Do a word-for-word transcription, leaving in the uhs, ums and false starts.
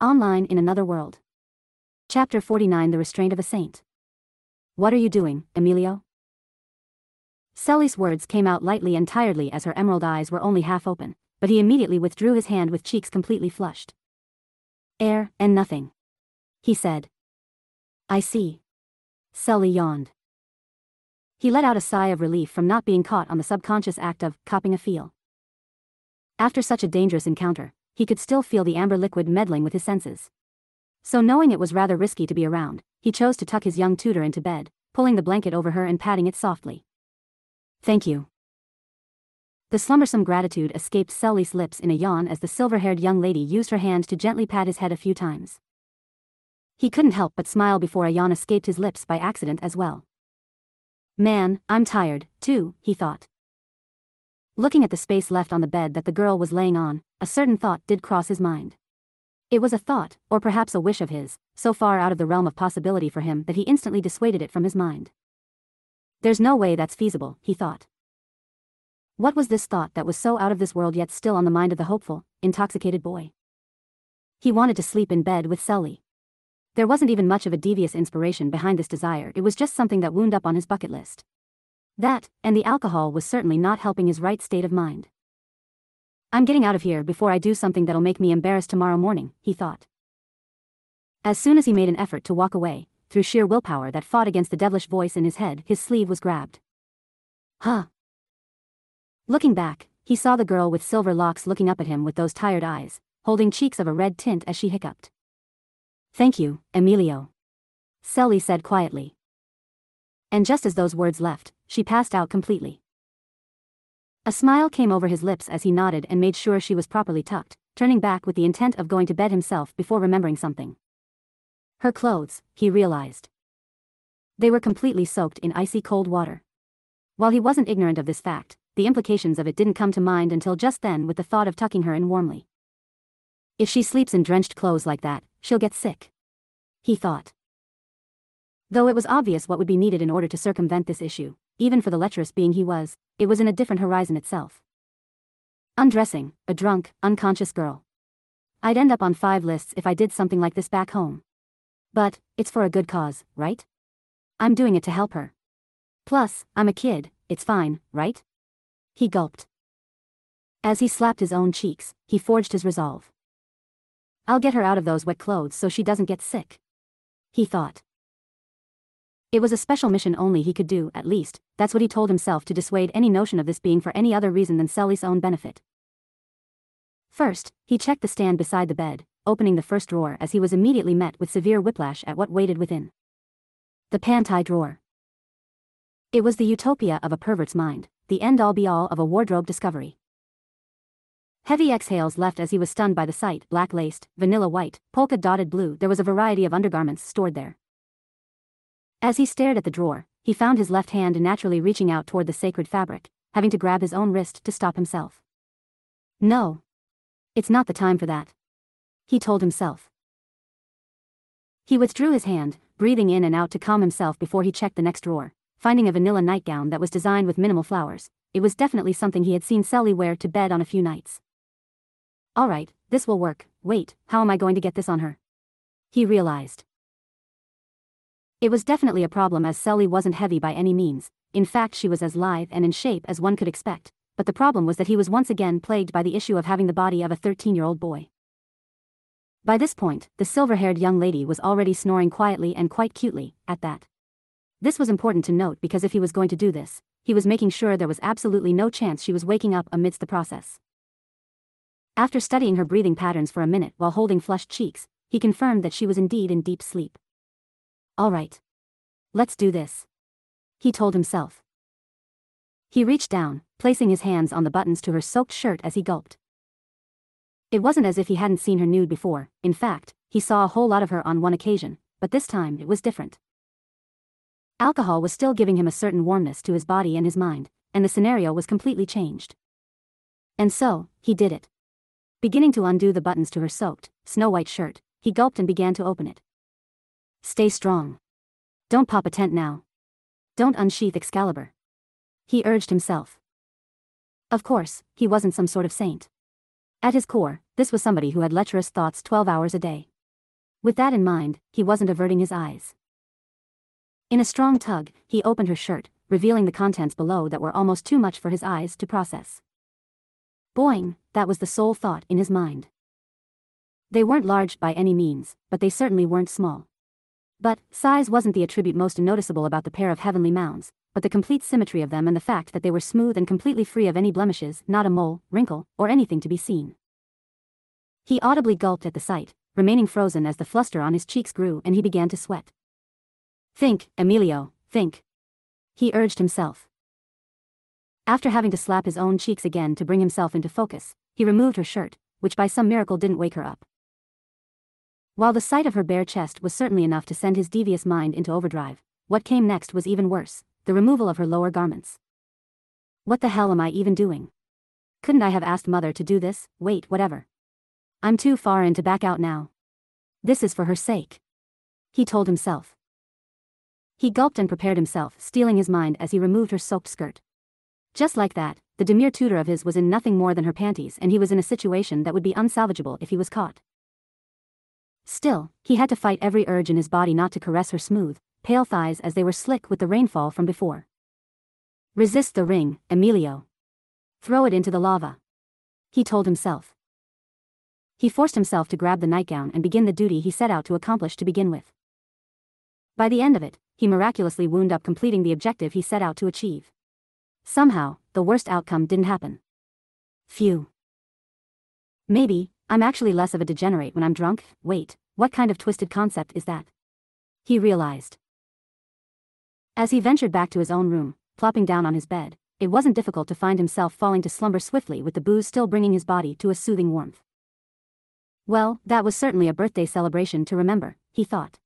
Online in Another World. Chapter forty-nine: The Restraint of a Saint. What are you doing, Emilio? Celly's words came out lightly and tiredly as her emerald eyes were only half open, but he immediately withdrew his hand with cheeks completely flushed. Air and nothing, he said. I see. Celly yawned. He let out a sigh of relief from not being caught on the subconscious act of copping a feel. After such a dangerous encounter, he could still feel the amber liquid meddling with his senses. So knowing it was rather risky to be around, he chose to tuck his young tutor into bed, pulling the blanket over her and patting it softly. Thank you. The slumbersome gratitude escaped Celly's lips in a yawn as the silver-haired young lady used her hand to gently pat his head a few times. He couldn't help but smile before a yawn escaped his lips by accident as well. Man, I'm tired, too, he thought. Looking at the space left on the bed that the girl was laying on, a certain thought did cross his mind. It was a thought, or perhaps a wish of his, so far out of the realm of possibility for him that he instantly dissuaded it from his mind. There's no way that's feasible, he thought. What was this thought that was so out of this world yet still on the mind of the hopeful, intoxicated boy? He wanted to sleep in bed with Celly. There wasn't even much of a devious inspiration behind this desire, it was just something that wound up on his bucket list. That, and the alcohol was certainly not helping his right state of mind. I'm getting out of here before I do something that'll make me embarrassed tomorrow morning, he thought. As soon as he made an effort to walk away, through sheer willpower that fought against the devilish voice in his head, his sleeve was grabbed. Huh. Looking back, he saw the girl with silver locks looking up at him with those tired eyes, holding cheeks of a red tint as she hiccuped. Thank you, Emilio. Celly said quietly. And just as those words left, she passed out completely. A smile came over his lips as he nodded and made sure she was properly tucked, turning back with the intent of going to bed himself before remembering something. Her clothes, he realized. They were completely soaked in icy cold water. While he wasn't ignorant of this fact, the implications of it didn't come to mind until just then with the thought of tucking her in warmly. If she sleeps in drenched clothes like that, she'll get sick, he thought. Though it was obvious what would be needed in order to circumvent this issue, even for the lecherous being he was, it was in a different horizon itself. Undressing a drunk, unconscious girl. I'd end up on five lists if I did something like this back home. But, it's for a good cause, right? I'm doing it to help her. Plus, I'm a kid, it's fine, right? He gulped. As he slapped his own cheeks, he forged his resolve. I'll get her out of those wet clothes so she doesn't get sick, he thought. It was a special mission only he could do, at least, that's what he told himself to dissuade any notion of this being for any other reason than Celly's own benefit. First, he checked the stand beside the bed, opening the first drawer as he was immediately met with severe whiplash at what waited within. The panty drawer. It was the utopia of a pervert's mind, the end-all be-all of a wardrobe discovery. Heavy exhales left as he was stunned by the sight, black-laced, vanilla white, polka-dotted blue, there was a variety of undergarments stored there. As he stared at the drawer, he found his left hand naturally reaching out toward the sacred fabric, having to grab his own wrist to stop himself. No. It's not the time for that, he told himself. He withdrew his hand, breathing in and out to calm himself before he checked the next drawer, finding a vanilla nightgown that was designed with minimal flowers. It was definitely something he had seen Celly wear to bed on a few nights. All right, this will work. Wait, how am I going to get this on her? He realized. It was definitely a problem as Celly wasn't heavy by any means, in fact she was as lithe and in shape as one could expect, but the problem was that he was once again plagued by the issue of having the body of a thirteen-year-old boy. By this point, the silver-haired young lady was already snoring quietly and quite cutely, at that. This was important to note because if he was going to do this, he was making sure there was absolutely no chance she was waking up amidst the process. After studying her breathing patterns for a minute while holding flushed cheeks, he confirmed that she was indeed in deep sleep. All right. Let's do this, he told himself. He reached down, placing his hands on the buttons to her soaked shirt as he gulped. It wasn't as if he hadn't seen her nude before, in fact, he saw a whole lot of her on one occasion, but this time it was different. Alcohol was still giving him a certain warmness to his body and his mind, and the scenario was completely changed. And so, he did it. Beginning to undo the buttons to her soaked, snow-white shirt, he gulped and began to open it. Stay strong. Don't pop a tent now. Don't unsheath Excalibur, he urged himself. Of course, he wasn't some sort of saint. At his core, this was somebody who had lecherous thoughts twelve hours a day. With that in mind, he wasn't averting his eyes. In a strong tug, he opened her shirt, revealing the contents below that were almost too much for his eyes to process. Boing, that was the sole thought in his mind. They weren't large by any means, but they certainly weren't small. But, size wasn't the attribute most noticeable about the pair of heavenly mounds, but the complete symmetry of them and the fact that they were smooth and completely free of any blemishes, not a mole, wrinkle, or anything to be seen. He audibly gulped at the sight, remaining frozen as the fluster on his cheeks grew and he began to sweat. Think, Emilio, think. He urged himself. After having to slap his own cheeks again to bring himself into focus, he removed her shirt, which by some miracle didn't wake her up. While the sight of her bare chest was certainly enough to send his devious mind into overdrive, what came next was even worse, the removal of her lower garments. What the hell am I even doing? Couldn't I have asked Mother to do this? Wait, whatever. I'm too far in to back out now. This is for her sake, he told himself. He gulped and prepared himself, steeling his mind as he removed her soaked skirt. Just like that, the demure tutor of his was in nothing more than her panties, and he was in a situation that would be unsalvageable if he was caught. Still, he had to fight every urge in his body not to caress her smooth, pale thighs as they were slick with the rainfall from before. Resist the ring, Emilio. Throw it into the lava, he told himself. He forced himself to grab the nightgown and begin the duty he set out to accomplish to begin with. By the end of it, he miraculously wound up completing the objective he set out to achieve. Somehow, the worst outcome didn't happen. Phew. Maybe, I'm actually less of a degenerate when I'm drunk. Wait, what kind of twisted concept is that? He realized. As he ventured back to his own room, plopping down on his bed, it wasn't difficult to find himself falling to slumber swiftly with the booze still bringing his body to a soothing warmth. Well, that was certainly a birthday celebration to remember, he thought.